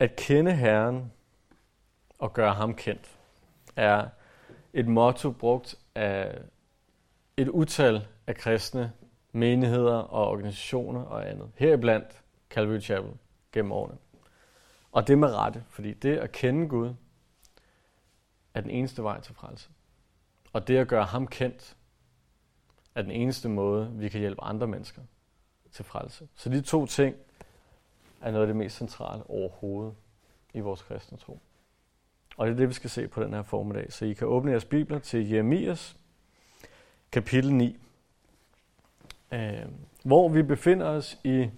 At kende Herren og gøre ham kendt er et motto brugt af et utal af kristne menigheder og organisationer og andet. Heriblandt Calvary Chapel gennem årene. Og det med rette, fordi det at kende Gud er den eneste vej til frelse. Og det at gøre ham kendt er den eneste måde, vi kan hjælpe andre mennesker til frelse. Så de to ting er noget af det mest centrale overhovedet i vores kristne tro. Og det er det, vi skal se på den her formiddag. Så I kan åbne jeres bibler til Jeremias kapitel 9, hvor vi befinder os i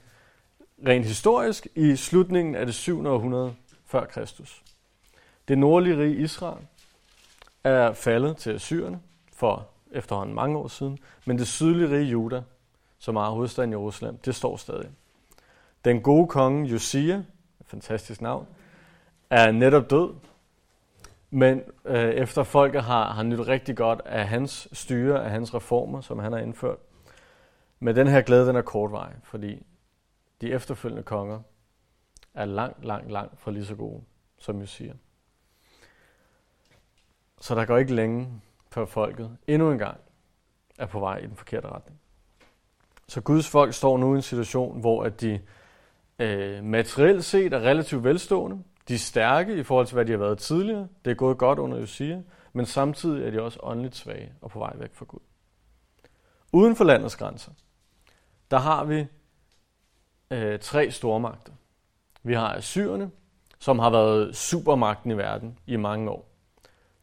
rent historisk i slutningen af det 7. århundrede før Kristus. Det nordlige rige Israel er faldet til assyrerne for efterhånden mange år siden, men det sydlige rige Juda, som er hovedstaden i Jerusalem, det står stadig. Den gode konge Josia, et fantastisk navn, er netop død, men efter folket har nydt rigtig godt af hans styre, af hans reformer, som han har indført. Men den her glæde, den er kortvarig, fordi de efterfølgende konger er langt fra lige så gode, som Josia. Så der går ikke længe, før folket endnu en gang er på vej i den forkerte retning. Så Guds folk står nu i en situation, hvor at de materielt set er relativt velstående. De er stærke i forhold til, hvad de har været tidligere. Det er gået godt under Josia, men samtidig er de også åndeligt svage og på vej væk fra Gud. Uden for landets grænser, der har vi tre stormagter. Vi har assyrerne, som har været supermagten i verden i mange år.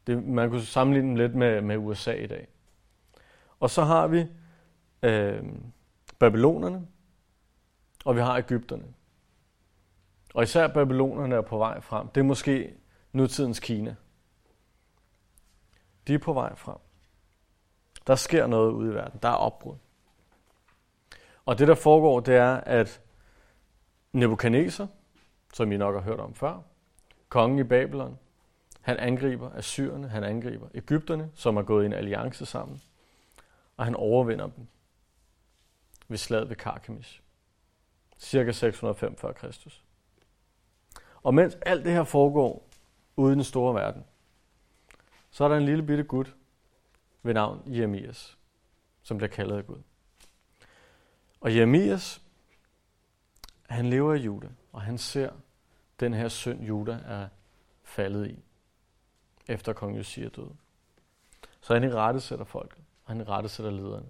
Man kunne sammenligne dem lidt med USA i dag. Og så har vi babylonerne, og vi har egypterne. Og især babylonerne er på vej frem. Det er måske nutidens Kina. De er på vej frem. Der sker noget ude i verden. Der er opbrud. Og det, der foregår, det er, at Nebuchadnezzar, som I nok har hørt om før, kongen i Babylon, han angriber assyrerne, han angriber egypterne, som er gået i en alliance sammen, og han overvinder dem ved slaget ved Karkemis, cirka 605 før Kristus. Og mens alt det her foregår ude i den store verden, så er der en lille bitte gut ved navn Jeremias, som bliver kaldet af Gud. Og Jeremias, han lever i Juda, og han ser den her synd, Juda er faldet i, efter kong Josia døde. Så han irettesætter folket, og han irettesætter lederne.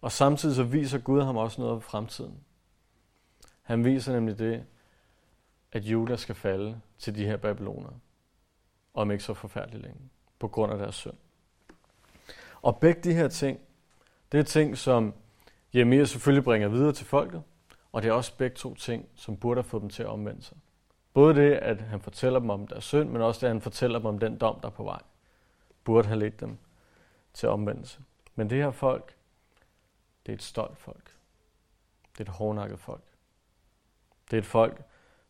Og samtidig så viser Gud ham også noget om fremtiden. Han viser nemlig det, at Juda skal falde til de her babylonere, om ikke så forfærdeligt længe, på grund af deres synd. Og begge de her ting, det er ting, som Jeremias selvfølgelig bringer videre til folket, og det er også begge to ting, som burde have fået dem til at omvende sig. Både det, at han fortæller dem om deres synd, men også det, at han fortæller dem om den dom, der er på vej, burde have ledt dem til omvendelse. Men det her folk, det er et stolt folk. Det er et hårdnakket folk. Det er et folk,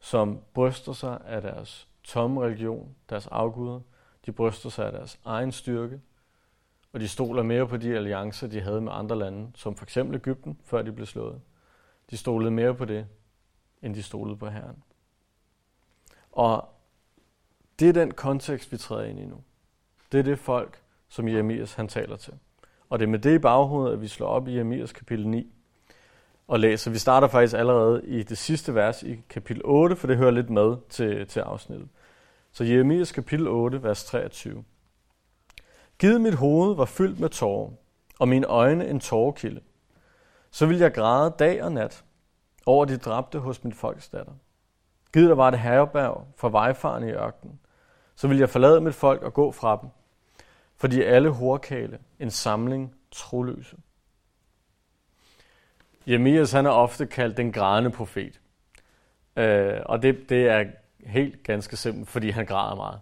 som bryster sig af deres tomme religion, deres afguder. De bryster sig af deres egen styrke, og de stoler mere på de alliancer, de havde med andre lande, som f.eks. Egypten, før de blev slået. De stolede mere på det, end de stolede på Herren. Og det er den kontekst, vi træder ind i nu. Det er det folk, som Jeremias han taler til. Og det er med det i baghovedet, at vi slår op i Jeremias kapitel 9 og læser. Vi starter faktisk allerede i det sidste vers i kapitel 8, for det hører lidt med til afsnittet. Så Jeremias kapitel 8, vers 23. Givet mit hoved var fyldt med tårer, og mine øjne en tårekilde, så ville jeg græde dag og nat over de dræbte hos mit folks datter. Givet der var et herberg for vejfarende i ørkenen, så ville jeg forlade mit folk og gå fra dem, for de er alle horkale, en samling troløse. Jeremias han er ofte kaldt den grædende profet, og det er helt ganske simpelt, fordi han græder meget.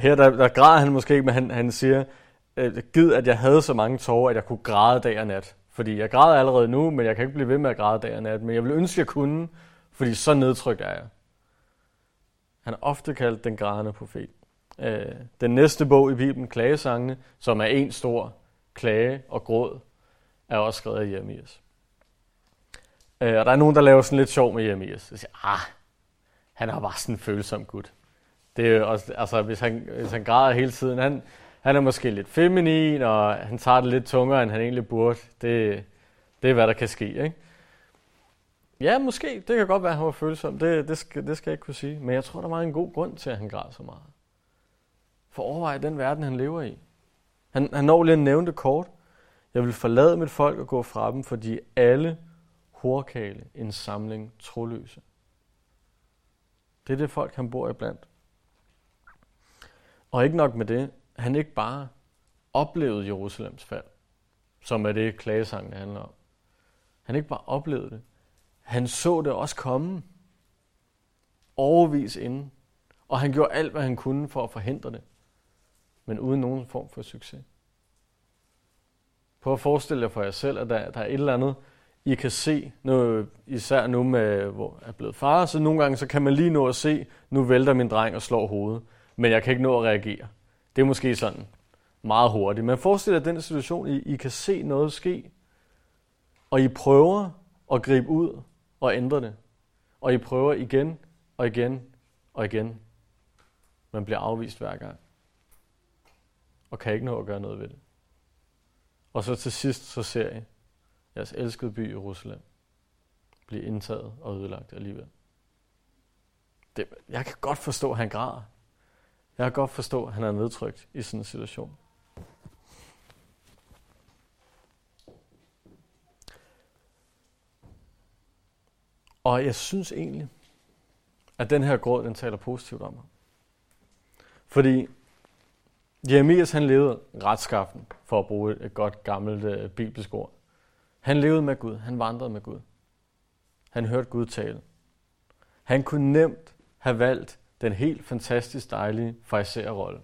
Her der græder han måske ikke, men han siger, gid at jeg havde så mange tårer, at jeg kunne græde dag og nat. Fordi jeg græder allerede nu, men jeg kan ikke blive ved med at græde dag og nat, men jeg ville ønske, at jeg kunne, fordi så nedtrykt er jeg. Han er ofte kaldt den grædende profet. Den næste bog i Bibelen, Klagesangene, som er en stor klage og gråd, er også skrevet af Jeremias. Og der er nogen, der laver sådan lidt sjov med Jeremias. De siger, han har bare sådan en følsom gut. Det er jo også, altså, hvis han græder hele tiden, han er måske lidt feminin, og han tager det lidt tungere, end han egentlig burde. Det er, hvad der kan ske, ikke? Ja, måske. Det kan godt være, at han var følsom. Det skal jeg ikke kunne sige. Men jeg tror, der var en god grund til, at han græd så meget. For overvej den verden, han lever i. Han når lige at nævne det kort. Jeg vil forlade mit folk og gå fra dem, fordi alle horkale en samling troløse. Det er det folk, han bor i blandt. Og ikke nok med det. Han ikke bare oplevede Jerusalems fald, som er det, klagesangen handler om. Han ikke bare oplevede det. Han så det også komme, overvis inden, og han gjorde alt, hvad han kunne for at forhindre det, men uden nogen form for succes. Prøv at forestille jer for jer selv, at der er et eller andet, I kan se, nu, især nu, med, hvor jeg er blevet far, så nogle gange så kan man lige nå at se, nu vælter min dreng og slår hovedet, men jeg kan ikke nå at reagere. Det er måske sådan meget hurtigt, men forestil jer den situation, I kan se noget ske, og I prøver at gribe ud og ændre det, og I prøver igen og igen og igen. Man bliver afvist hver gang, og kan ikke nå at gøre noget ved det. Og så til sidst, så ser I jeres elskede by Jerusalem blive indtaget og ødelagt alligevel. Jeg kan godt forstå, at han græder. Jeg kan godt forstå, at han er nedtrykt i sådan en situation. Og jeg synes egentlig, at den her gråd, den taler positivt om ham. Fordi Jeremias, han levede retskaffen, for at bruge et godt gammelt bibelsk ord. Han levede med Gud, han vandrede med Gud. Han hørte Gud tale. Han kunne nemt have valgt den helt fantastisk dejlige farisæerrolle.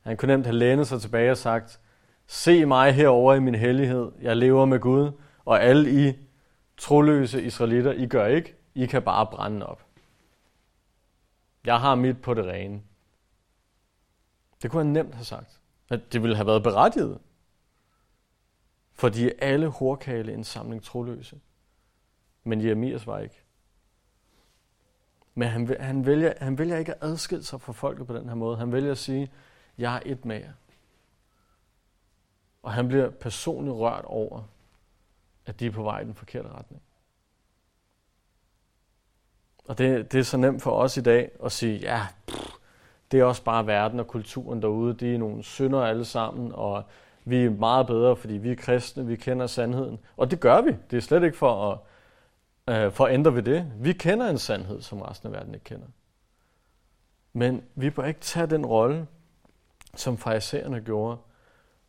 Han kunne nemt have lænet sig tilbage og sagt, se mig herover i min hellighed, jeg lever med Gud, og alle I troløse israelitter, I gør ikke, I kan bare brænde op. Jeg har mit på det rene. Det kunne han nemt have sagt. Det ville have været berettiget. Fordi alle horkale en samling troløse. Men Jeremias var ikke. Men han vælger ikke at adskille sig fra folket på den her måde. Han vælger at sige, jeg er et med jer. Og han bliver personligt rørt over, at de er på vej i den forkerte retning. Og det er så nemt for os i dag at sige, ja, det er også bare verden og kulturen derude. De er nogle syndere alle sammen, og vi er meget bedre, fordi vi er kristne, vi kender sandheden. Og det gør vi. Det er slet ikke for at ændre ved det. Vi kender en sandhed, som resten af verden ikke kender. Men vi bør ikke tage den rolle, som farisæerne gjorde,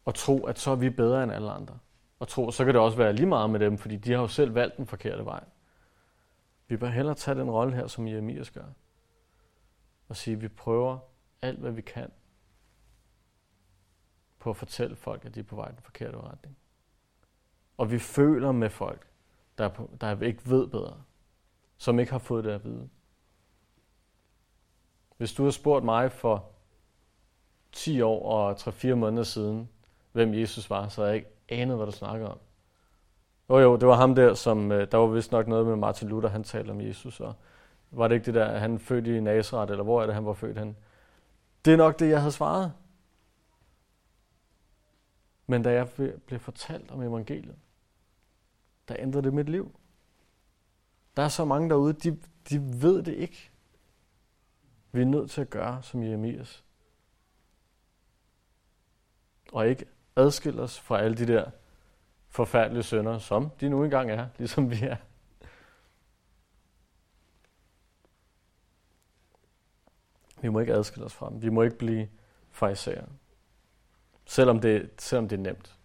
og tro, at så er vi bedre end alle andre. Og tro, så kan det også være lige meget med dem, fordi de har jo selv valgt den forkerte vej. Vi bør hellere tage den rolle her, som Jeremias gør, og sige, at vi prøver alt, hvad vi kan, på at fortælle folk, at de er på vej i den forkerte retning. Og vi føler med folk, der ikke ved bedre, som ikke har fået det at vide. Hvis du har spurgt mig for 10 år og 3-4 måneder siden, hvem Jesus var, så havde jeg ikke anet, hvad du snakker om. Jo, det var ham der, som der var vist nok noget med Martin Luther, han talte om Jesus, og var det ikke det der, han født i Nazareth, eller hvor er det, han var født hen? Det er nok det, jeg havde svaret. Men da jeg blev fortalt om evangeliet, der ændrede det mit liv. Der er så mange derude, de ved det ikke. Vi er nødt til at gøre som Jeremias. Og ikke adskille os fra alle de der forfærdelige synder, som de nu engang er, ligesom vi er. Vi må ikke adskille os fra dem. Vi må ikke blive farisæere. Selvom det er nemt.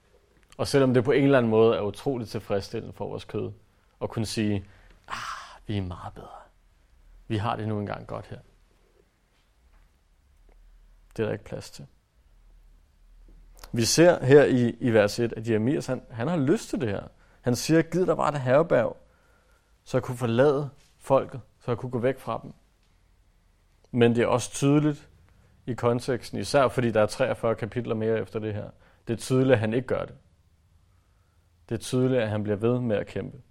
Og selvom det på en eller anden måde er utroligt tilfredsstillende for vores kød, at kunne sige, vi er meget bedre. Vi har det nu engang godt her. Det er der ikke plads til. Vi ser her i vers 1, at Jeremias, han har lyst til det her. Han siger, giv dig bare et herberg, så jeg kunne forlade folket, så jeg kunne gå væk fra dem. Men det er også tydeligt i konteksten, især fordi der er 43 kapitler mere efter det her. Det er tydeligt, at han ikke gør det. Det er tydeligt, at han bliver ved med at kæmpe.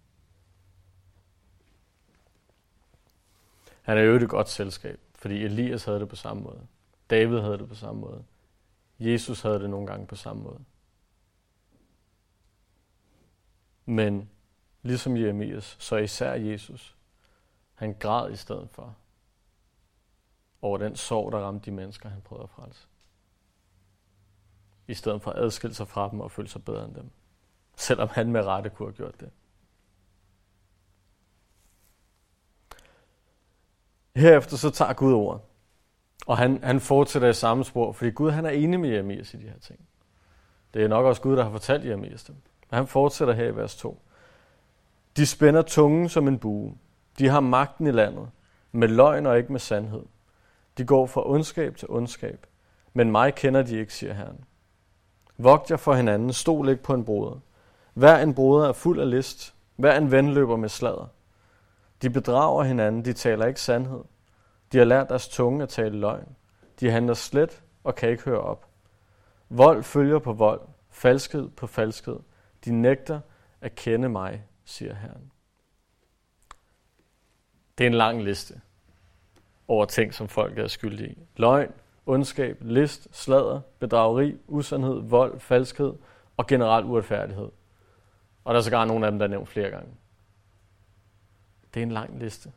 Han er jo et godt selskab, fordi Elias havde det på samme måde. David havde det på samme måde. Jesus havde det nogle gange på samme måde. Men ligesom Jeremias, så især Jesus, han græd i stedet for over den sorg, der ramte de mennesker, han prøvede at frelse. I stedet for at adskille sig fra dem og føle sig bedre end dem. Selvom han med rette kunne have gjort det. Herefter så tager Gud ordet. Og han fortsætter i samme spor, fordi Gud han er enig med Jeremias i de her ting. Det er nok også Gud, der har fortalt Jeremias dem. Men han fortsætter her i vers 2. De spænder tungen som en bue. De har magten i landet. Med løgn og ikke med sandhed. De går fra ondskab til ondskab. Men mig kender de ikke, siger Herren. Vogt jer for hinanden, stol ikke på en broder. Hver en broder er fuld af list. Hver en ven løber med sladder. De bedrager hinanden, de taler ikke sandhed. De har lært deres tunge at tale løgn. De handler slet og kan ikke høre op. Vold følger på vold, falskhed på falskhed. De nægter at kende mig, siger Herren. Det er en lang liste over ting, som folk er skyldige i. Løgn, ondskab, list, sladder, bedrageri, usandhed, vold, falskhed og generel uretfærdighed. Og der er sågar nogle af dem, der er nævnt flere gange. Det er en lang liste.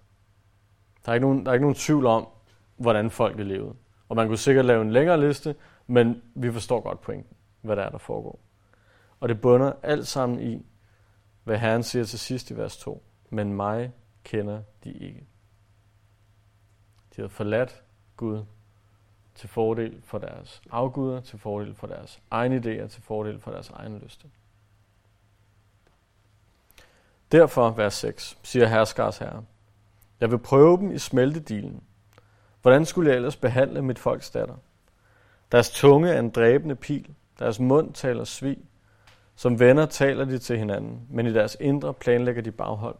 Der er ikke nogen tvivl om, hvordan folk levede. Og man kunne sikkert lave en længere liste, men vi forstår godt pointen, hvad der er, der foregår. Og det bunder alt sammen i, hvad Herren siger til sidst i vers 2. Men mig kender de ikke. De havde forladt Gud til fordel for deres afguder, til fordel for deres egne idéer, til fordel for deres egne lyster. Derfor, vers 6, siger Herskars Herre, jeg vil prøve dem i smeltedilen. Hvordan skulle jeg ellers behandle mit folks datter? Deres tunge er en dræbende pil, deres mund taler svig. Som venner taler de til hinanden, men i deres indre planlægger de baghold.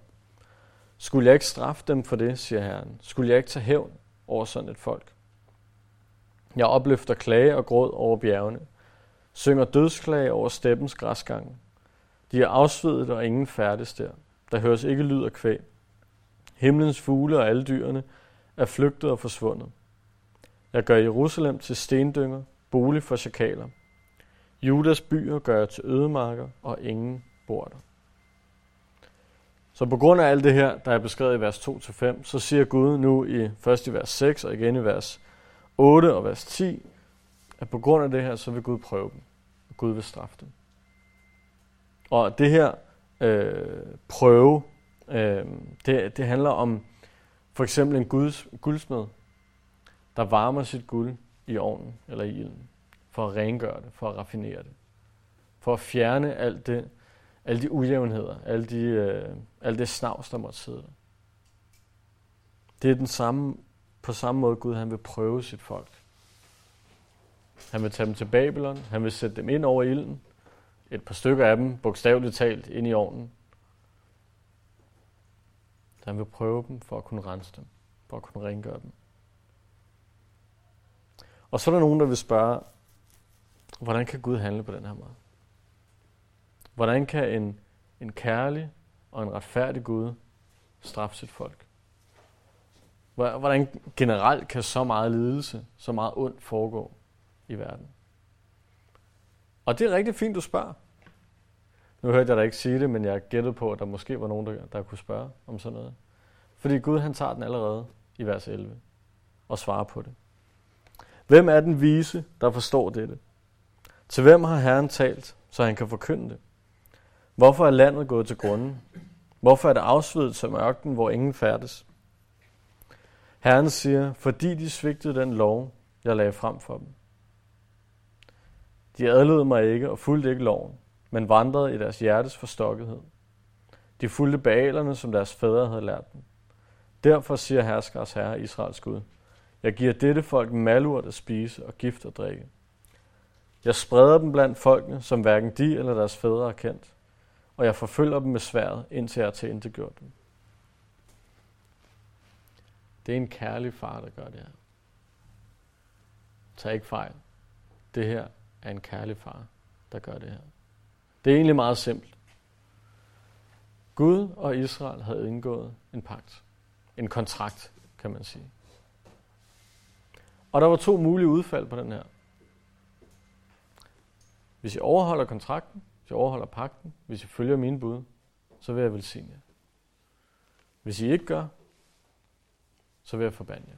Skulle jeg ikke straffe dem for det, siger Herren? Skulle jeg ikke tage hævn over sådan et folk? Jeg opløfter klage og gråd over bjergene, synger dødsklage over steppens græsgange. De er afsvedet og ingen færdes der. Der høres ikke lyd af kvæg. Himlens fugle og alle dyrene er flygtet og forsvundet. Jeg gør Jerusalem til stendynger, bolig for chakaler. Judas byer gør jeg til ødemarker, og ingen bor der. Så på grund af alt det her, der er beskrevet i vers 2-5, så siger Gud nu først i vers 6 og igen i vers 8 og vers 10, at på grund af det her, så vil Gud prøve dem, og Gud vil straffe dem. Og det her prøve, det handler om for eksempel en guldsmed, der varmer sit guld i ovnen eller i ilden, for at rengøre det, for at raffinere det, for at fjerne alle de ujævnheder, alt det snavs, der måtte sidde der. Det er på samme måde Gud, han vil prøve sit folk. Han vil tage dem til Babylon, han vil sætte dem ind over ilden, et par stykker af dem, bogstaveligt talt, ind i ovnen. Så han vil prøve dem for at kunne rense dem, for at kunne rengøre dem. Og så er der nogen, der vil spørge, hvordan kan Gud handle på den her måde? Hvordan kan en kærlig og en retfærdig Gud straffe sit folk? Hvordan generelt kan så meget lidelse, så meget ondt foregå i verden? Og det er rigtig fint, du spørger. Nu hørte jeg dig ikke sige det, men jeg gættede på, at der måske var nogen, der kunne spørge om sådan noget. Fordi Gud, han tager den allerede i vers 11 og svarer på det. Hvem er den vise, der forstår dette? Til hvem har Herren talt, så han kan forkynde det? Hvorfor er landet gået til grunden? Hvorfor er det afsvedet som ørken, hvor ingen færdes? Herren siger, fordi de svigtede den lov, jeg lagde frem for dem. De adlød mig ikke og fulgte ikke loven, men vandrede i deres hjertes forstokkethed. De fulgte baalerne, som deres fædre havde lært dem. Derfor siger Herskers Herre, Israels Gud, jeg giver dette folk malurt at spise og gift at drikke. Jeg spreder dem blandt folkene, som hverken de eller deres fædre har kendt, og jeg forfølger dem med sværd, indtil jeg har tilintetgjort dem. Det er en kærlig far, der gør det her. Tag ikke fejl. Det her er en kærlig far, der gør det her. Det er egentlig meget simpelt. Gud og Israel havde indgået en pagt, en kontrakt, kan man sige. Og der var to mulige udfald på den her. Hvis I overholder kontrakten, hvis I overholder pagten, hvis I følger mine bud, så vil jeg velsigne jer. Hvis I ikke gør, så vil jeg forbande jer.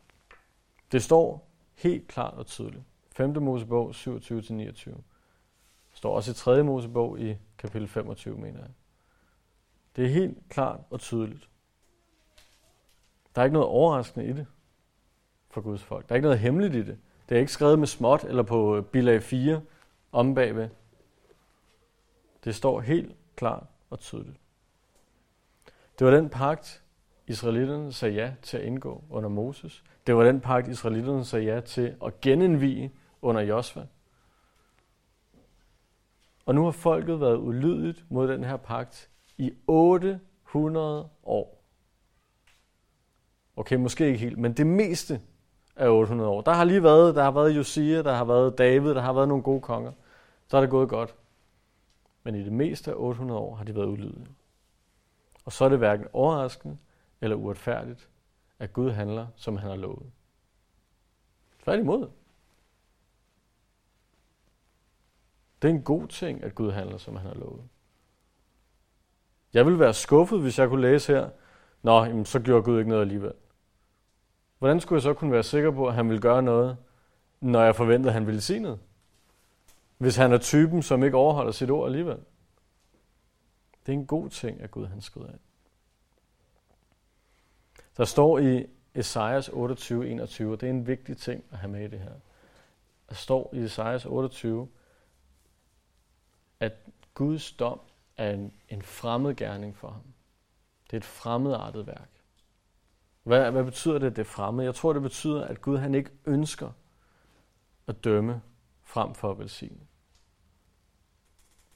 Det står helt klart og tydeligt. 5. Mosebog 27-29. Står også i 3. Mosebog i kapitel 25, mener jeg. Det er helt klart og tydeligt. Der er ikke noget overraskende i det for Guds folk. Der er ikke noget hemmeligt i det. Det er ikke skrevet med småt eller på bilag 4 om bagved. Det står helt klart og tydeligt. Det var den pagt, israelitterne sagde ja til at indgå under Moses. Det var den pagt, israelitterne sagde ja til at genindvige under Josua. Og nu har folket været ulydigt mod den her pagt i 800 år. Okay, måske ikke helt, men det meste af 800 år. Der har været Josia, der har været David, der har været nogle gode konger. Så er det gået godt. Men i det meste af 800 år har de været ulydige. Og så er det hverken overraskende eller uretfærdigt, at Gud handler, som han har lovet. Tværtimod. Det er en god ting, at Gud handler, som han har lovet. Jeg ville være skuffet, hvis jeg kunne læse her, nå, jamen, så gjorde Gud ikke noget alligevel. Hvordan skulle jeg så kunne være sikker på, at han ville gøre noget, når jeg forventede, at han ville sige noget? Hvis han er typen, som ikke overholder sit ord alligevel. Det er en god ting, at Gud han skrider af. Der står i Esajas 28:21, og det er en vigtig ting at have med i det her. Der står i Esajas 28, at Guds dom er en fremmed gerning for ham. Det er et fremmedartet værk. Hvad betyder det, at det er fremmed? Jeg tror, det betyder, at Gud han ikke ønsker at dømme frem for at velsigne.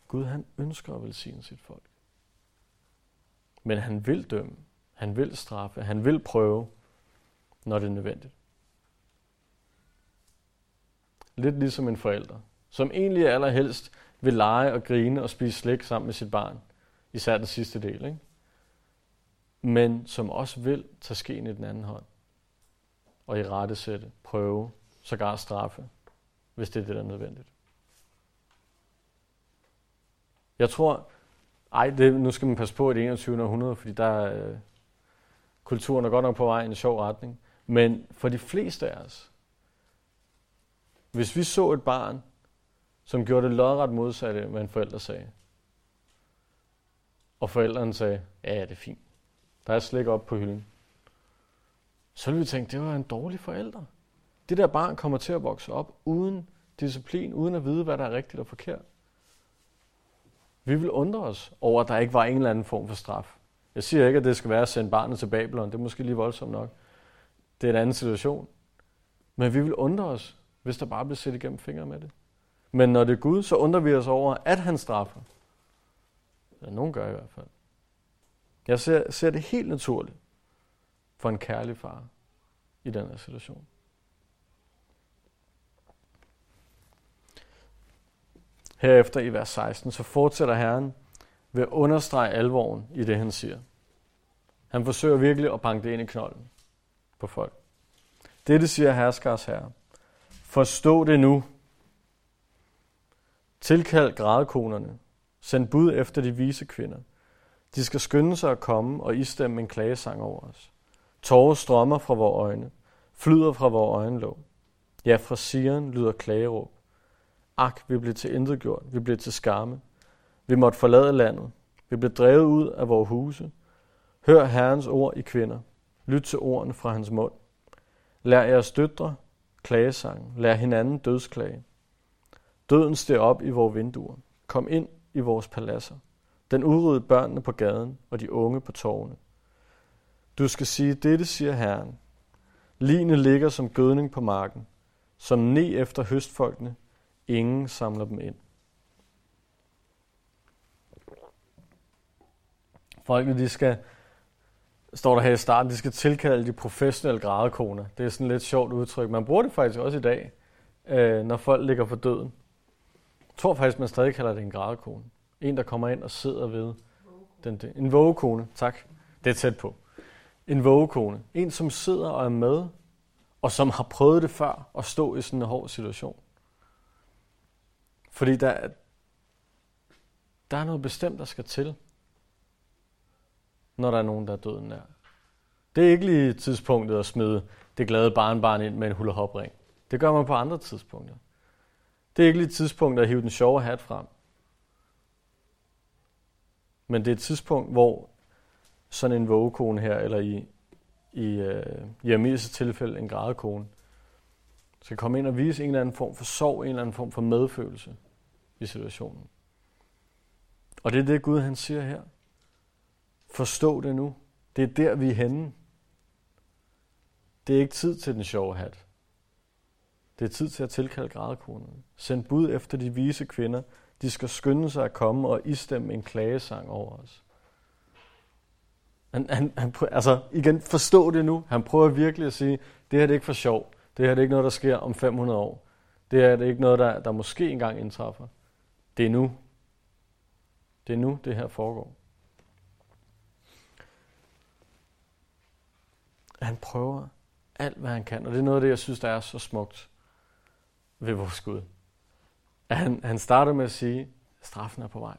Gud han ønsker at velsigne sit folk. Men han vil dømme, han vil straffe, han vil prøve, når det er nødvendigt. Lidt ligesom en forælder, som egentlig allerhelst vil lege og grine og spise slik sammen med sit barn. Især den sidste del, ikke? Men som også vil tage skeen i den anden hånd og irettesætte, prøve, sågar straffe, hvis det er det, der er nødvendigt. Jeg tror, nu skal man passe på i det 21. århundrede, fordi der er kulturen er godt nok på vej i en sjov retning. Men for de fleste af os, hvis vi så et barn, som gjorde det lodret modsatte, hvad en forælder sagde, og forældrene sagde, ja, det er fint, der er slik op på hylden, så ville vi tænke, det var en dårlig forælder. Det der barn kommer til at vokse op uden disciplin, uden at vide, hvad der er rigtigt og forkert. Vi vil undre os over, at der ikke var en eller anden form for straf. Jeg siger ikke, at det skal være at sende barnet til Babylon. Det er måske lige voldsomt nok. Det er en anden situation. Men vi vil undre os, hvis der bare bliver set igennem fingre med det. Men når det er Gud, så undrer vi os over, at han straffer. Ja, nogen gør i hvert fald. Jeg ser det helt naturligt for en kærlig far i den her situation. Herefter i vers 16, så fortsætter Herren ved at understrege alvoren i det, han siger. Han forsøger virkelig at banke det ind i knolden på folk. Dette siger herskers herre. Forstå det nu. Tilkald grædekonerne. Send bud efter de vise kvinder. De skal skynde sig at komme og istemme en klagesang over os. Tårer strømmer fra vores øjne. Flyder fra vores øjenlåg. Ja, fra Sion lyder klageråb. Ak, vi blev til intet gjort, vi blev til skamme. Vi måtte forlade landet. Vi blev drevet ud af vores huse. Hør Herrens ord i kvinder. Lyt til ordene fra hans mund. Lær jeres døtre klagesang. Lær hinanden dødsklage. Døden steg op i vores vinduer. Kom ind i vores paladser. Den udryddede børnene på gaden og de unge på torvene. Du skal sige, dette siger Herren. Ligene ligger som gødning på marken, som ne efter høstfolkene. Ingen samler dem ind. Folket, de skal, står der her i starten, de skal tilkalde de professionelle grædekoner. Det er sådan et lidt sjovt udtryk. Man bruger det faktisk også i dag, når folk ligger for døden. Jeg tror faktisk, man stadig kalder det en grædekone. En, der kommer ind og sidder ved en vågekone. Tak. Det er tæt på. en vågekone. En, som sidder og er med, og som har prøvet det før at stå i sådan en hård situation. Fordi der er noget bestemt, der skal til, når der er nogen, der er døden nær. Det er ikke lige tidspunktet at smide det glade barnbarn ind med en hula-hop-ring. Det gør man på andre tidspunkter. Det er ikke lige tidspunktet at hive den sjove hat frem. Men det er et tidspunkt, hvor sådan en vågekone her, eller i Jeremias tilfælde en grædekone, skal komme ind og vise en eller anden form for sorg, en eller anden form for medfølelse i situationen. Og det er det, Gud han siger her. Forstå det nu. Det er der, vi er henne. Det er ikke tid til den sjove hat. Det er tid til at tilkalde grædekonerne. Send bud efter de vise kvinder. De skal skynde sig at komme og istemme en klagesang over os. Han forstå det nu. Han prøver virkelig at sige, det her er ikke for sjov. Det her er ikke noget, der sker om 500 år. Det her er ikke noget, der måske engang indtræffer. Det er nu. Det er nu, det her foregår. Han prøver alt, hvad han kan. Og det er noget af det, jeg synes, der er så smukt ved vores Gud. Han starter med at sige, straffen er på vej.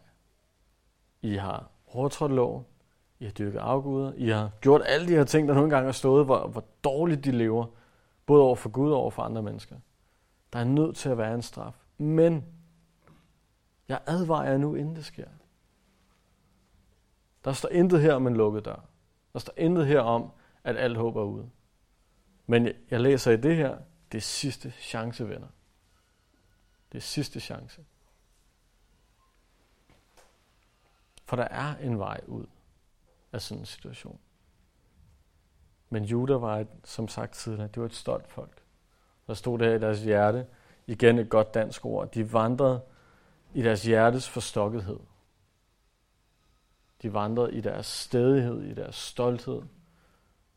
I har overtrådt loven. I har dyrket afguder. I har gjort alle de her ting, der nogle gange har stået, hvor dårligt de lever. Både over for Gud og over for andre mennesker. Der er nødt til at være en straf. Men jeg advarer nu, inden det sker. Der står intet her om en lukket dør. Der står intet her om, at alt håb er ude. Men jeg læser i det her, det er sidste chance, venner. Det er sidste chance. For der er en vej ud af sådan en situation. Men Juda var, som sagt tidligere, det var et stolt folk. Der stod der i deres hjerte, igen et godt dansk ord, de vandrede i deres hjertes forstokkethed. De vandrede i deres stædighed, i deres stolthed.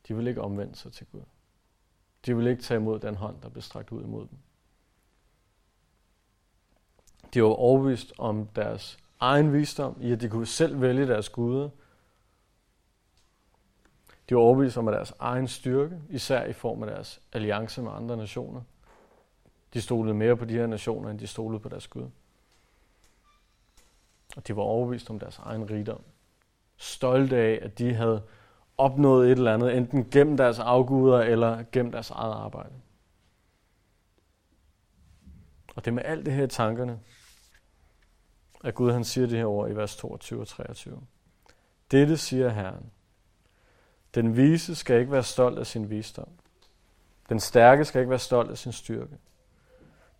De ville ikke omvende sig til Gud. De ville ikke tage imod den hånd, der blev strakt ud imod dem. De var overbevist om deres egen visdom, i at de kunne selv vælge deres guder. De var overbevist om deres egen styrke, især i form af deres alliance med andre nationer. De stolede mere på de her nationer, end de stolede på deres Gud. Og de var overbevist om deres egen rigdom. Stolte af, at de havde opnået et eller andet, enten gennem deres afguder eller gennem deres eget arbejde. Og det er med alt det her i tankerne, at Gud han siger det her ord i vers 22 og 23. Dette siger Herren. Den vise skal ikke være stolt af sin visdom. Den stærke skal ikke være stolt af sin styrke.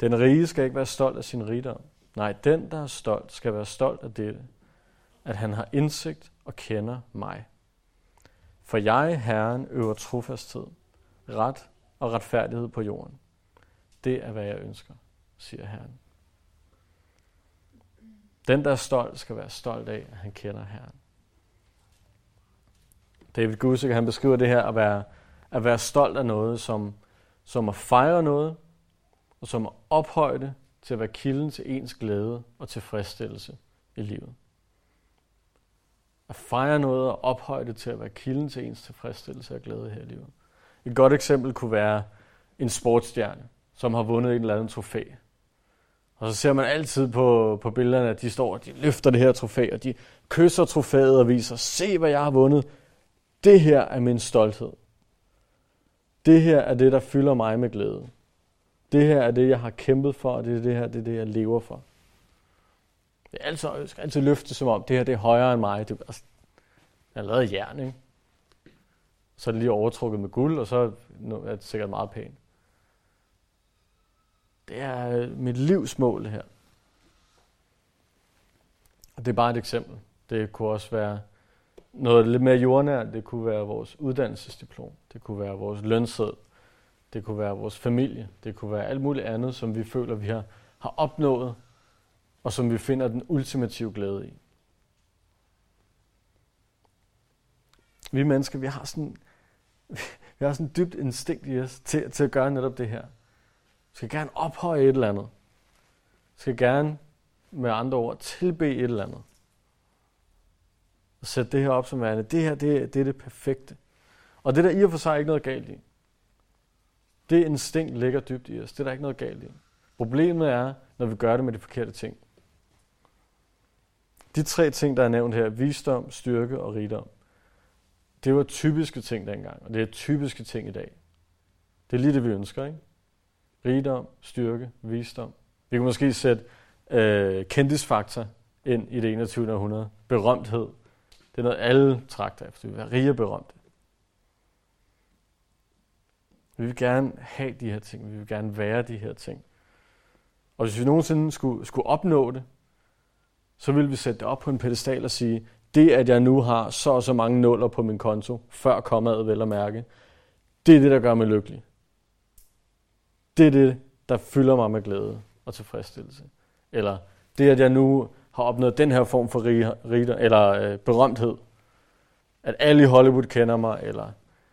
Den rige skal ikke være stolt af sin rigdom. Nej, den, der er stolt, skal være stolt af dette, at han har indsigt og kender mig. For jeg, Herren, øver trofasthed, ret og retfærdighed på jorden. Det er, hvad jeg ønsker, siger Herren. Den, der er stolt, skal være stolt af, at han kender Herren. David Gusek, han beskriver det her at være stolt af noget, som at fejre noget, og som at ophøje det til at være kilden til ens glæde og tilfredsstillelse i livet. At fejre noget og ophøje det til at være kilden til ens tilfredsstillelse og glæde her i livet. Et godt eksempel kunne være en sportsstjerne, som har vundet en eller anden trofæ. Og så ser man altid på billederne, at de står og de løfter det her trofæ, og de kysser trofæet og viser, se hvad jeg har vundet. Det her er min stolthed. Det her er det, der fylder mig med glæde. Det her er det, jeg har kæmpet for, og det er det, jeg lever for. Det er altid, jeg skal altid løfte som om, det her det er højere end mig. Jeg har lavet jern, ikke? Så er det lige overtrukket med guld, og så er det sikkert meget pænt. Det er mit livsmål, det her. Og det er bare et eksempel. Det kunne også være noget lidt mere jordnært. Det kunne være vores uddannelsesdiplom. Det kunne være vores lønseddel. Det kunne være vores familie. Det kunne være alt muligt andet, som vi føler, vi har opnået, og som vi finder den ultimative glæde i. Vi mennesker, vi har sådan et dybt instinkt i os til at gøre netop det her. Vi skal gerne ophøje et eller andet. Vi skal gerne, med andre ord, tilbede et eller andet. Og sætte det her op som værende. Det her, det er det perfekte. Og det der i og for sig er ikke noget galt i. Det instinkt ligger dybt i os. Det er der ikke noget galt i. Problemet er, når vi gør det med de forkerte ting. De tre ting, der er nævnt her, visdom, styrke og rigdom, det var typiske ting dengang, og det er typiske ting i dag. Det er lige det, vi ønsker, ikke? Rigdom, styrke, visdom. Vi kan måske sætte kendisfaktor ind i det 21. århundrede. Berømthed. Det er noget, alle trakter af, fordi vi er rige og berømte. Vi vil gerne have de her ting, vi vil gerne være de her ting. Og hvis vi nogensinde skulle opnå det, så ville vi sætte det op på en pedestal og sige, det at jeg nu har så og så mange nuller på min konto, før kommaet vel at mærke, det er det, der gør mig lykkelig. Det er det, der fylder mig med glæde og tilfredsstillelse. Eller det at jeg nu har opnået den her form for rigdom, eller berømthed, at alle i Hollywood kender mig, eller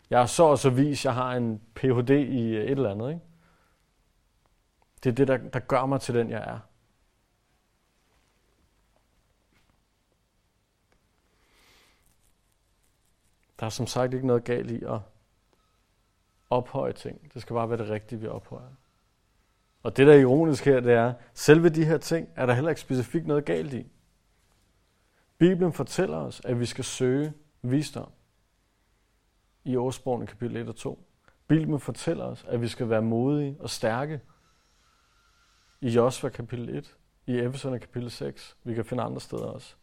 jeg er så og så vis, jeg har en Ph.D. i et eller andet, ikke? Det er det, der gør mig til den, jeg er. Der er som sagt ikke noget galt i at ophøje ting. Det skal bare være det rigtige, vi ophøjer. Og det, der er ironisk her, det er, selve de her ting er der heller ikke specifikt noget galt i. Bibelen fortæller os, at vi skal søge visdom i Årsprogene kapitel 1 og 2. Bibelen fortæller os, at vi skal være modige og stærke i Josua kapitel 1, i Efeser kapitel 6. Vi kan finde andre steder også.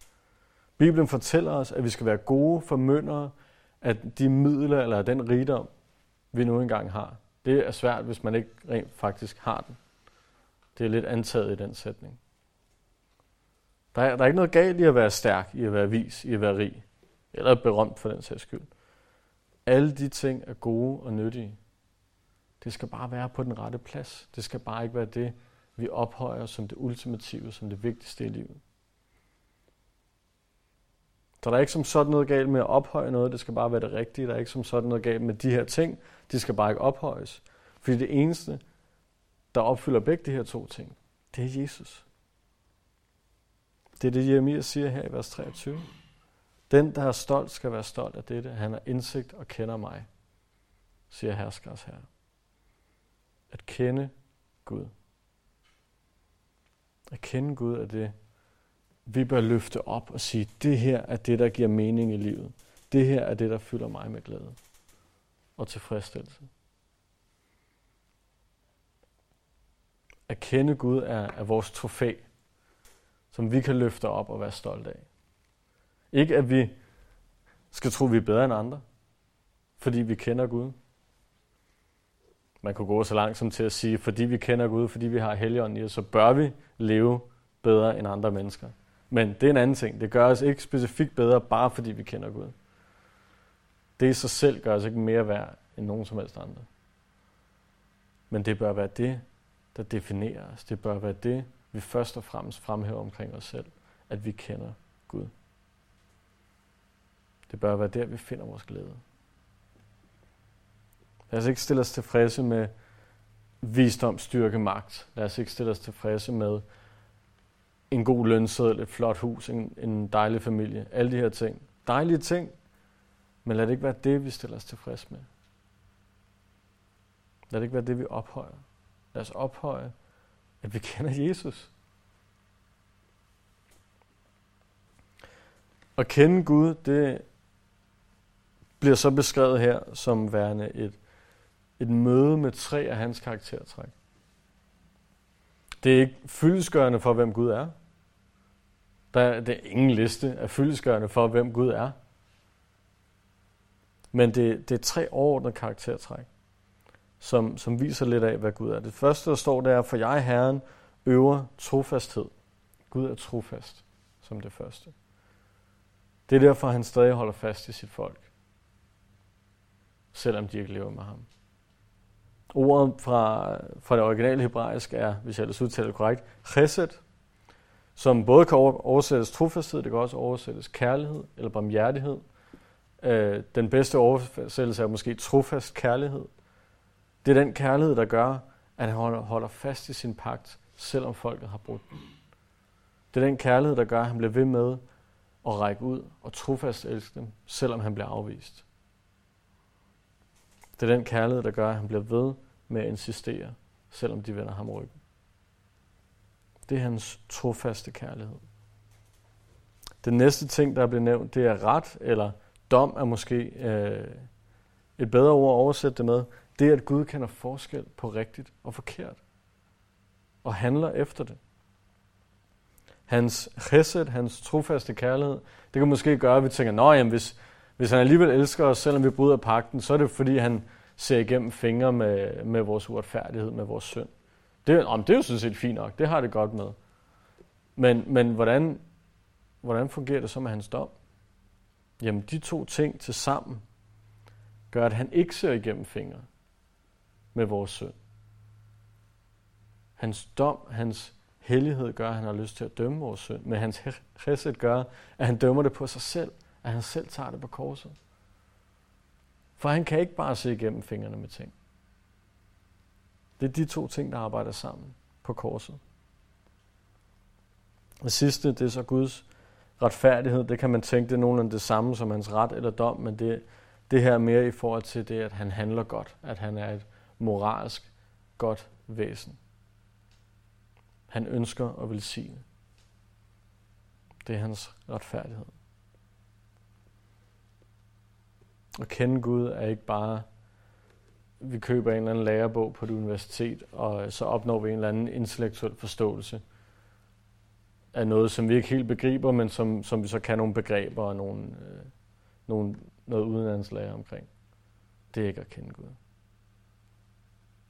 Bibelen fortæller os, at vi skal være gode formyndere af de midler eller den rigdom, vi nu engang har. Det er svært, hvis man ikke rent faktisk har den. Det er lidt antaget i den sætning. Der er ikke noget galt i at være stærk, i at være vis, i at være rig, eller berømt for den sags skyld. Alle de ting er gode og nyttige. Det skal bare være på den rette plads. Det skal bare ikke være det, vi ophøjer som det ultimative, som det vigtigste i livet. Så der er ikke som sådan noget galt med at ophøje noget, det skal bare være det rigtige. Der er ikke som sådan noget galt med de her ting, de skal bare ikke ophøjes. Fordi det eneste, der opfylder begge de her to ting, det er Jesus. Det er det, Jeremias siger her i vers 23. Den, der er stolt, skal være stolt af dette. Han har indsigt og kender mig, siger Herskers Herre. At kende Gud. At kende Gud er det, vi bør løfte op og sige, det her er det, der giver mening i livet. Det her er det, der fylder mig med glæde og tilfredsstillelse. At kende Gud er vores trofæ, som vi kan løfte op og være stolte af. Ikke at vi skal tro, vi er bedre end andre, fordi vi kender Gud. Man kunne gå så langt som til at sige, fordi vi kender Gud, fordi vi har Helligånden i os, så bør vi leve bedre end andre mennesker. Men det er en anden ting. Det gør os ikke specifikt bedre, bare fordi vi kender Gud. Det i sig selv gør os ikke mere værd end nogen som helst andre. Men det bør være det, der definerer os. Det bør være det, vi først og fremmest fremhæver omkring os selv, at vi kender Gud. Det bør være der, vi finder vores glæde. Lad os ikke stille os tilfredse med visdom, styrke, magt. Lad os ikke stille os tilfredse med en god lønseddel, et flot hus, en dejlig familie. Alle de her ting. Dejlige ting, men lad det ikke være det, vi stiller os tilfreds med. Lad det ikke være det, vi ophøjer. Lad os ophøje, at vi kender Jesus. At kende Gud, det bliver så beskrevet her som værende et møde med tre af hans karaktertræk. Det er ikke fyldestgørende for, hvem Gud er. Det er ingen liste af fyldestgørende for, hvem Gud er. Men det er tre overordnede karaktertræk, som viser lidt af, hvad Gud er. Det første, der står, det er, for jeg, Herren, øver trofasthed. Gud er trofast som det første. Det er derfor, han stadig holder fast i sit folk, selvom de ikke lever med ham. Ordet fra det originale hebraisk er, hvis jeg ellers udtaler det korrekt, chesed, som både kan oversættes trofasthed, det kan også oversættes kærlighed eller barmhjertighed. Den bedste oversættelse er måske trofast kærlighed. Det er den kærlighed, der gør, at han holder fast i sin pagt, selvom folket har brudt den. Det er den kærlighed, der gør, at han bliver ved med at række ud og trofast elske dem, selvom han bliver afvist. Det er den kærlighed, der gør, at han bliver ved med at insistere, selvom de vender ham ryggen. Det er hans trofaste kærlighed. Den næste ting, der er blevet nævnt, det er ret, eller dom er måske et bedre ord at oversætte det med. Det er, at Gud kender forskel på rigtigt og forkert, og handler efter det. Hans chesed, hans trofaste kærlighed, det kan måske gøre, at vi tænker, nå jamen, hvis han alligevel elsker os, selvom vi bryder pagten, så er det fordi, han ser igennem fingre med vores uretfærdighed, med vores synd. Det er jo sådan set fint nok, det har det godt med. Men hvordan fungerer det så med hans dom? Jamen, de to ting til sammen gør, at han ikke ser igennem fingre med vores synd. Hans dom, hans hellighed gør, at han har lyst til at dømme vores synd, men hans chesed gør, at han dømmer det på sig selv, at han selv tager det på korset. For han kan ikke bare se igennem fingrene med ting. Det er de to ting, der arbejder sammen på korset. Det sidste, det er så Guds retfærdighed. Det kan man tænke, det er nogenlunde det samme som hans ret eller dom, men det her er mere i forhold til det, at han handler godt, at han er et moralsk godt væsen. Han ønsker at velsigne. Det er hans retfærdighed. At kende Gud er ikke bare, vi køber en eller anden lærebog på et universitet, og så opnår vi en eller anden intellektuel forståelse af noget, som vi ikke helt begriber, men som vi så kan nogle begreber og noget udenlandslære omkring. Det er ikke at kende Gud.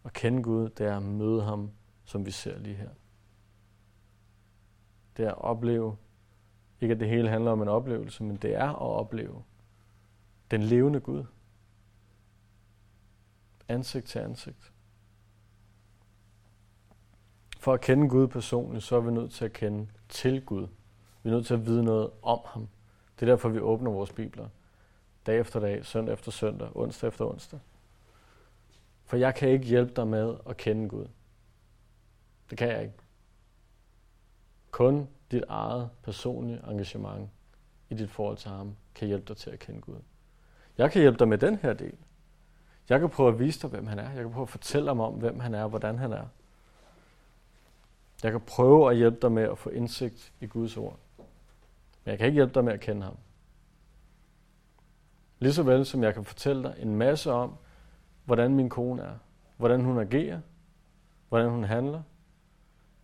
At kende Gud, det er at møde ham, som vi ser lige her. Det er at opleve, ikke at det hele handler om en oplevelse, men det er at opleve den levende Gud. Ansigt til ansigt. For at kende Gud personligt, så er vi nødt til at kende til Gud. Vi er nødt til at vide noget om ham. Det er derfor, vi åbner vores bibler. Dag efter dag, søndag efter søndag, onsdag efter onsdag. For jeg kan ikke hjælpe dig med at kende Gud. Det kan jeg ikke. Kun dit eget personlige engagement i dit forhold til ham kan hjælpe dig til at kende Gud. Jeg kan hjælpe dig med den her del. Jeg kan prøve at vise dig, hvem han er. Jeg kan prøve at fortælle dig om, hvem han er og hvordan han er. Jeg kan prøve at hjælpe dig med at få indsigt i Guds ord. Men jeg kan ikke hjælpe dig med at kende ham. Lige så vel som jeg kan fortælle dig en masse om, hvordan min kone er. Hvordan hun agerer. Hvordan hun handler.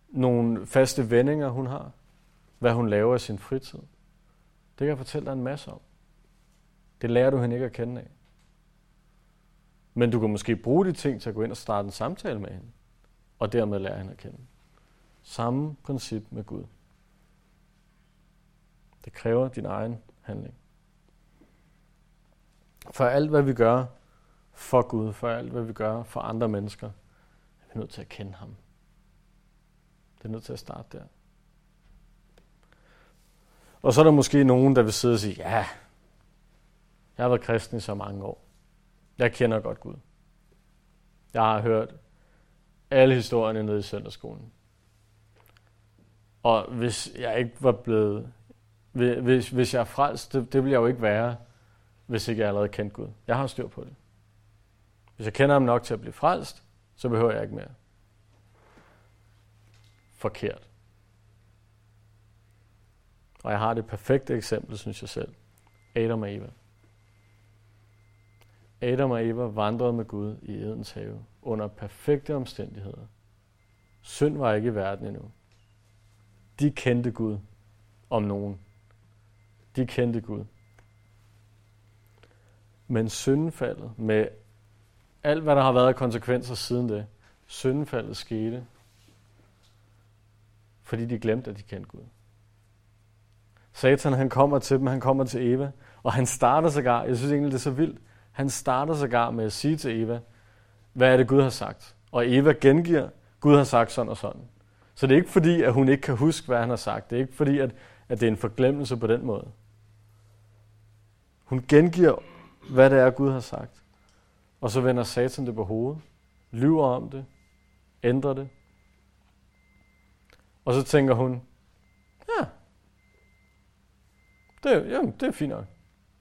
Nogle faste vendinger, hun har. Hvad hun laver i sin fritid. Det kan jeg fortælle dig en masse om. Det lærer du hende ikke at kende af. Men du kan måske bruge de ting til at gå ind og starte en samtale med hende. Og dermed lære hende at kende. Samme princip med Gud. Det kræver din egen handling. For alt, hvad vi gør for Gud, for alt, hvad vi gør for andre mennesker, er vi nødt til at kende ham. Det er nødt til at starte der. Og så er der måske nogen, der vil sidde og sige, ja, jeg har været kristen i så mange år. Jeg kender godt Gud. Jeg har hørt alle historierne nede i søndagsskolen. Og hvis jeg ikke var blevet... Hvis jeg er frelst, det ville jeg jo ikke være, hvis ikke jeg allerede kendte Gud. Jeg har styr på det. Hvis jeg kender ham nok til at blive frelst, så behøver jeg ikke mere. Forkert. Og jeg har det perfekte eksempel, synes jeg selv. Adam og Eva. Adam og Eva vandrede med Gud i Edens have under perfekte omstændigheder. Synd var ikke i verden endnu. De kendte Gud om nogen. De kendte Gud. Men syndefaldet med alt, hvad der har været konsekvenser siden det, syndefaldet skete, fordi de glemte, at de kendte Gud. Satan, han kommer til dem, han kommer til Eva, og han starter sågar, jeg synes egentlig, det er så vildt, han starter sågar med at sige til Eva, hvad er det, Gud har sagt? Og Eva gengiver, Gud har sagt sådan og sådan. Så det er ikke fordi, at hun ikke kan huske, hvad han har sagt. Det er ikke fordi, at det er en forglemmelse på den måde. Hun gengiver, hvad det er, Gud har sagt. Og så vender Satan det på hovedet, lyver om det, ændrer det. Og så tænker hun, ja, det er fint nok.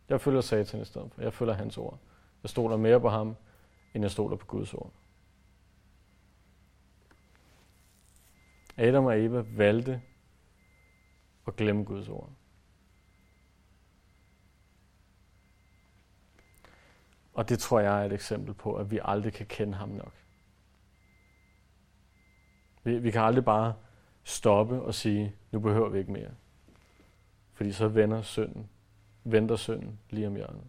Jeg følger Satan i stedet for. Jeg følger hans ord. Jeg stoler mere på ham, end jeg stoler på Guds ord. Adam og Eva valgte at glemme Guds ord. Og det tror jeg er et eksempel på, at vi aldrig kan kende ham nok. Vi kan aldrig bare stoppe og sige, nu behøver vi ikke mere. Fordi så venter synden lige om hjørnet.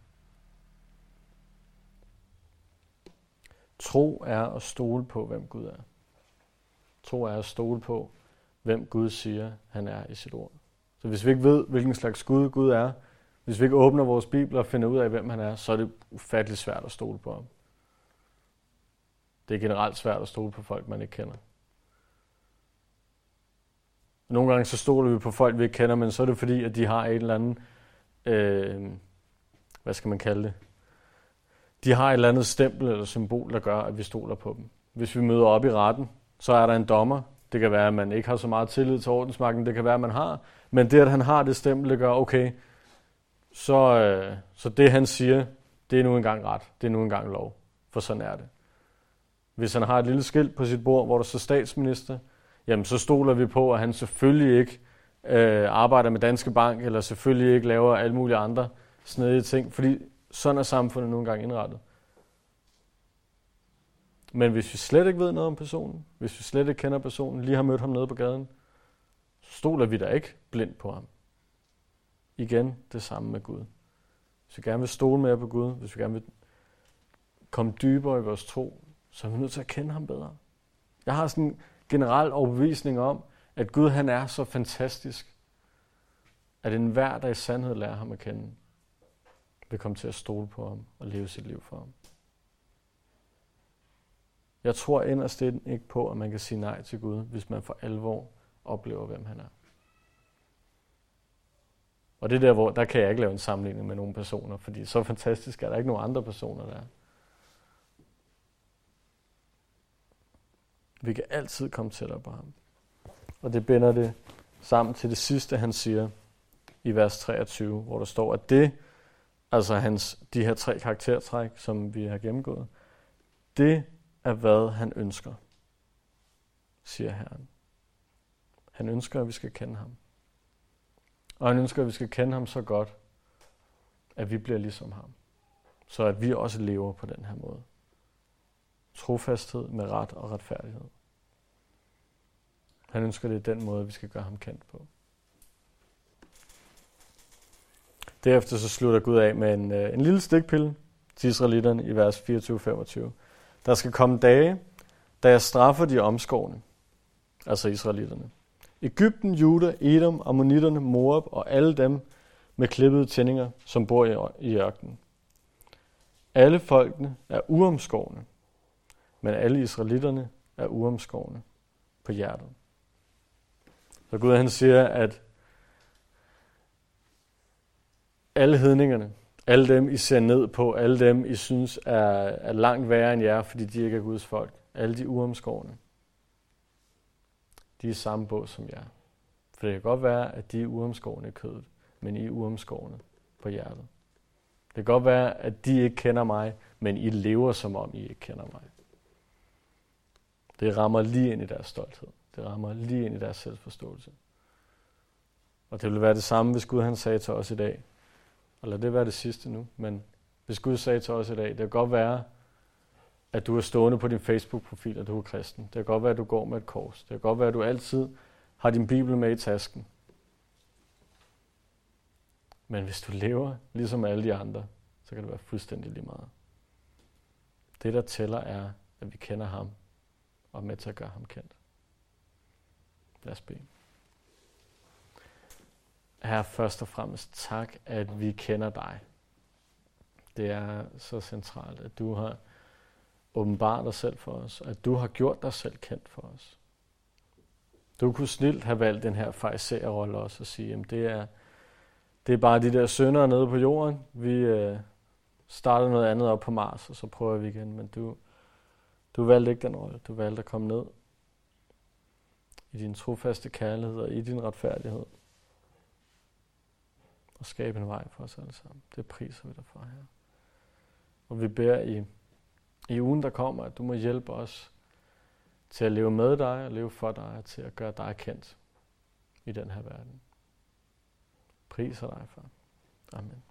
Tro er at stole på, hvem Gud er. Tro er at stole på, hvem Gud siger, han er i sit ord. Så hvis vi ikke ved, hvilken slags Gud Gud er, hvis vi ikke åbner vores bibler og finder ud af, hvem han er, så er det ufatteligt svært at stole på ham. Det er generelt svært at stole på folk, man ikke kender. Nogle gange så stoler vi på folk, vi ikke kender, men så er det fordi, at de har et eller andet, hvad skal man kalde det? De har et eller andet stempel eller symbol, der gør, at vi stoler på dem. Hvis vi møder op i retten, så er der en dommer. Det kan være, at man ikke har så meget tillid til ordensmagten, det kan være, at man har. Men det, at han har det stempel, det gør, okay, så det, han siger, det er nu engang ret. Det er nu engang lov, for sådan er det. Hvis han har et lille skilt på sit bord, hvor der står statsminister, jamen så stoler vi på, at han selvfølgelig ikke arbejder med Danske Bank, eller selvfølgelig ikke laver alle mulige andre snedige ting, fordi sådan er samfundet nogle gange indrettet. Men hvis vi slet ikke ved noget om personen, hvis vi slet ikke kender personen, lige har mødt ham nede på gaden, så stoler vi da ikke blindt på ham. Igen det samme med Gud. Hvis vi gerne vil stole mere på Gud, hvis vi gerne vil komme dybere i vores tro, så er vi nødt til at kende ham bedre. Jeg har sådan en generel overbevisning om, at Gud han er så fantastisk, at enhver, der i sandhed lærer ham at kende, vil komme til at stole på ham og leve sit liv for ham. Jeg tror inderst ikke på, at man kan sige nej til Gud, hvis man for alvor oplever, hvem han er. Og det er der, hvor der kan jeg ikke lave en sammenligning med nogle personer, fordi så fantastisk er der ikke nogen andre personer, der er. Vi kan altid komme tættere på ham. Og det binder det sammen til det sidste, han siger i vers 23, hvor der står, at det, altså de her 3 karaktertræk, som vi har gennemgået, det er, hvad han ønsker, siger Herren. Han ønsker, at vi skal kende ham. Og han ønsker, at vi skal kende ham så godt, at vi bliver ligesom ham. Så at vi også lever på den her måde. Trofasthed med ret og retfærdighed. Han ønsker, det er den måde, vi skal gøre ham kendt på. Derefter så slutter Gud af med en lille stikpille til israelitterne i vers 24-25. Der skal komme dage, da jeg straffer de omskårne, altså israelitterne. Egypten, Juda, Edom, ammonitterne, Moab og alle dem med klippede tændinger, som bor i ørkenen. Alle folkene er uomskårne, men alle israelitterne er uomskårne på hjertet. Så Gud han siger, at alle hedningerne, alle dem I ser ned på, alle dem I synes er langt værre end jer, fordi de ikke er Guds folk, alle de uomskårne, de er samme bås som jer. For det kan godt være, at de er uomskårne i kødet, men I er uomskårne på hjertet. Det kan godt være, at de ikke kender mig, men I lever som om I ikke kender mig. Det rammer lige ind i deres stolthed. Det rammer lige ind i deres selvforståelse. Og det ville være det samme, hvis Gud han sagde til os i dag. Og lad det være det sidste nu, men hvis Gud sagde til os i dag, det kan godt være, at du er stående på din Facebook-profil, at du er kristen. Det kan godt være, at du går med et kors. Det kan godt være, at du altid har din bibel med i tasken. Men hvis du lever ligesom alle de andre, så kan det være fuldstændig lige meget. Det, der tæller, er, at vi kender ham og er med til at gøre ham kendt. Lad os bede. Herre, først og fremmest tak, at vi kender dig. Det er så centralt, at du har åbenbart dig selv for os, at du har gjort dig selv kendt for os. Du kunne snilt have valgt den her farisæerrolle også og sige, at det er bare de der syndere nede på jorden. Vi starter noget andet op på Mars, og så prøver vi igen. Men du valgte ikke den rolle. Du valgte at komme ned i din trofaste kærlighed og i din retfærdighed og skabe en vej for os alle sammen. Det priser vi dig for, Herre. Og vi beder i i ugen, der kommer, at du må hjælpe os til at leve med dig og leve for dig, til at gøre dig kendt i den her verden. Priser dig, far. Amen.